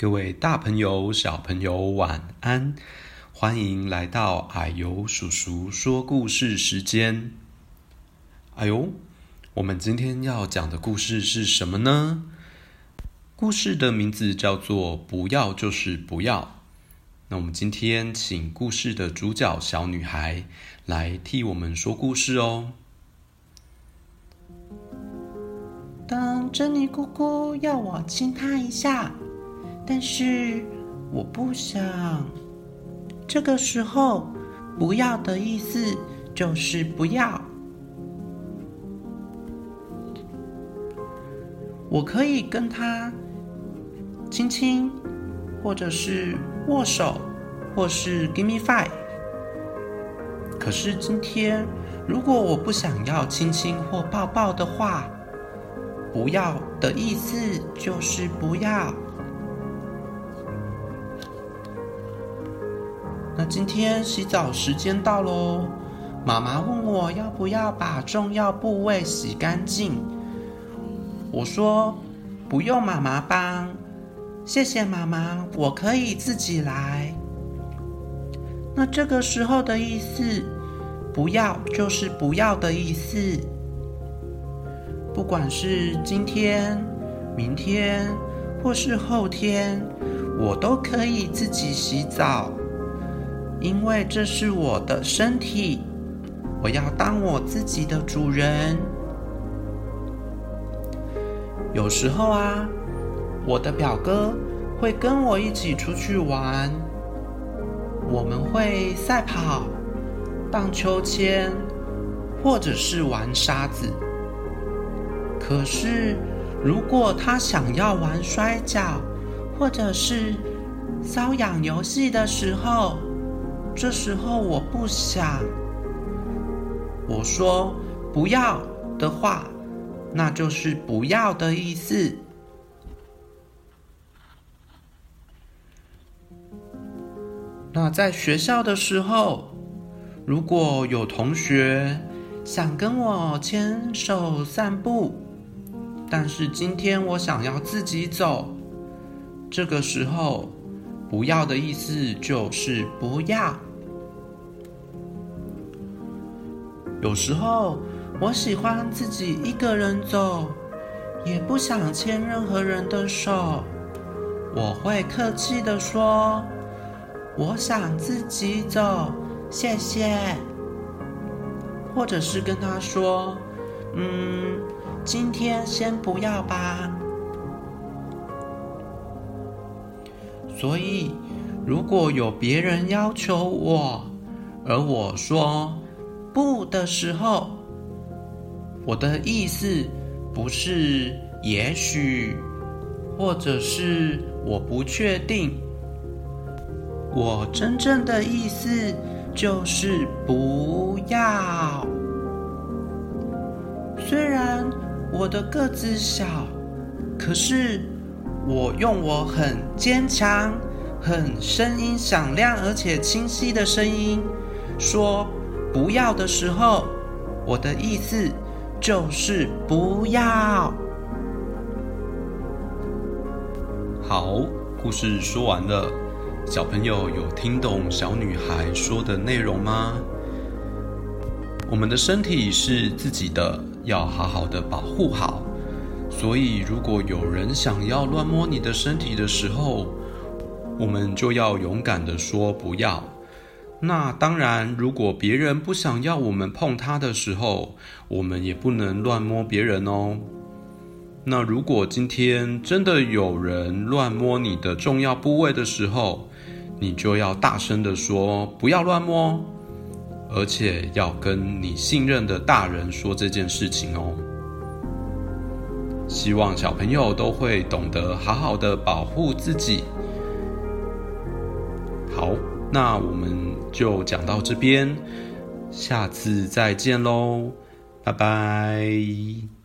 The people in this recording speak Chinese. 各位大朋友小朋友晚安，欢迎来到啊呦叔叔说故事时间。啊呦，我们今天要讲的故事是什么呢？故事的名字叫做不要就是不要。那我们今天请故事的主角小女孩来替我们说故事哦。当珍妮姑姑要我亲她一下，但是我不想。这个时候，不要的意思就是不要。我可以跟她亲亲，或者是握手，或是 give me five。 可是今天如果我不想要亲亲或抱抱的话，不要的意思就是不要。那今天洗澡时间到咯，妈妈问我要不要把重要部位洗干净，我说不用妈妈帮，谢谢妈妈，我可以自己来。那这个时候的意思，不要就是不要的意思。不管是今天、明天或是后天，我都可以自己洗澡，因为这是我的身体，我要当我自己的主人。有时候啊，我的表哥会跟我一起出去玩，我们会赛跑、荡秋千，或者是玩沙子。可是，如果他想要玩摔跤，或者是搔痒游戏的时候，这时候我不想。我说不要的话，那就是不要的意思。那在学校的时候，如果有同学想跟我牵手散步，但是今天我想要自己走，这个时候不要的意思就是不要。有时候我喜欢自己一个人走，也不想牵任何人的手，我会客气地说我想自己走，谢谢。或者是跟他说，今天先不要吧。所以，如果有别人要求我，而我说不的时候，我的意思不是也许，或者是我不确定。我真正的意思就是不要。虽然我的个子小，可是我用我很坚强、很声音响亮而且清晰的声音说不要的时候，我的意思就是不要。好，故事说完了。小朋友有听懂小女孩说的内容吗？我们的身体是自己的，要好好的保护好。所以如果有人想要乱摸你的身体的时候，我们就要勇敢的说不要。那当然，如果别人不想要我们碰他的时候，我们也不能乱摸别人哦。那如果今天真的有人乱摸你的重要部位的时候，你就要大声的说不要乱摸，而且要跟你信任的大人说这件事情哦。希望小朋友都会懂得好好的保护自己。好，那我们就讲到这边，下次再见咯，拜拜。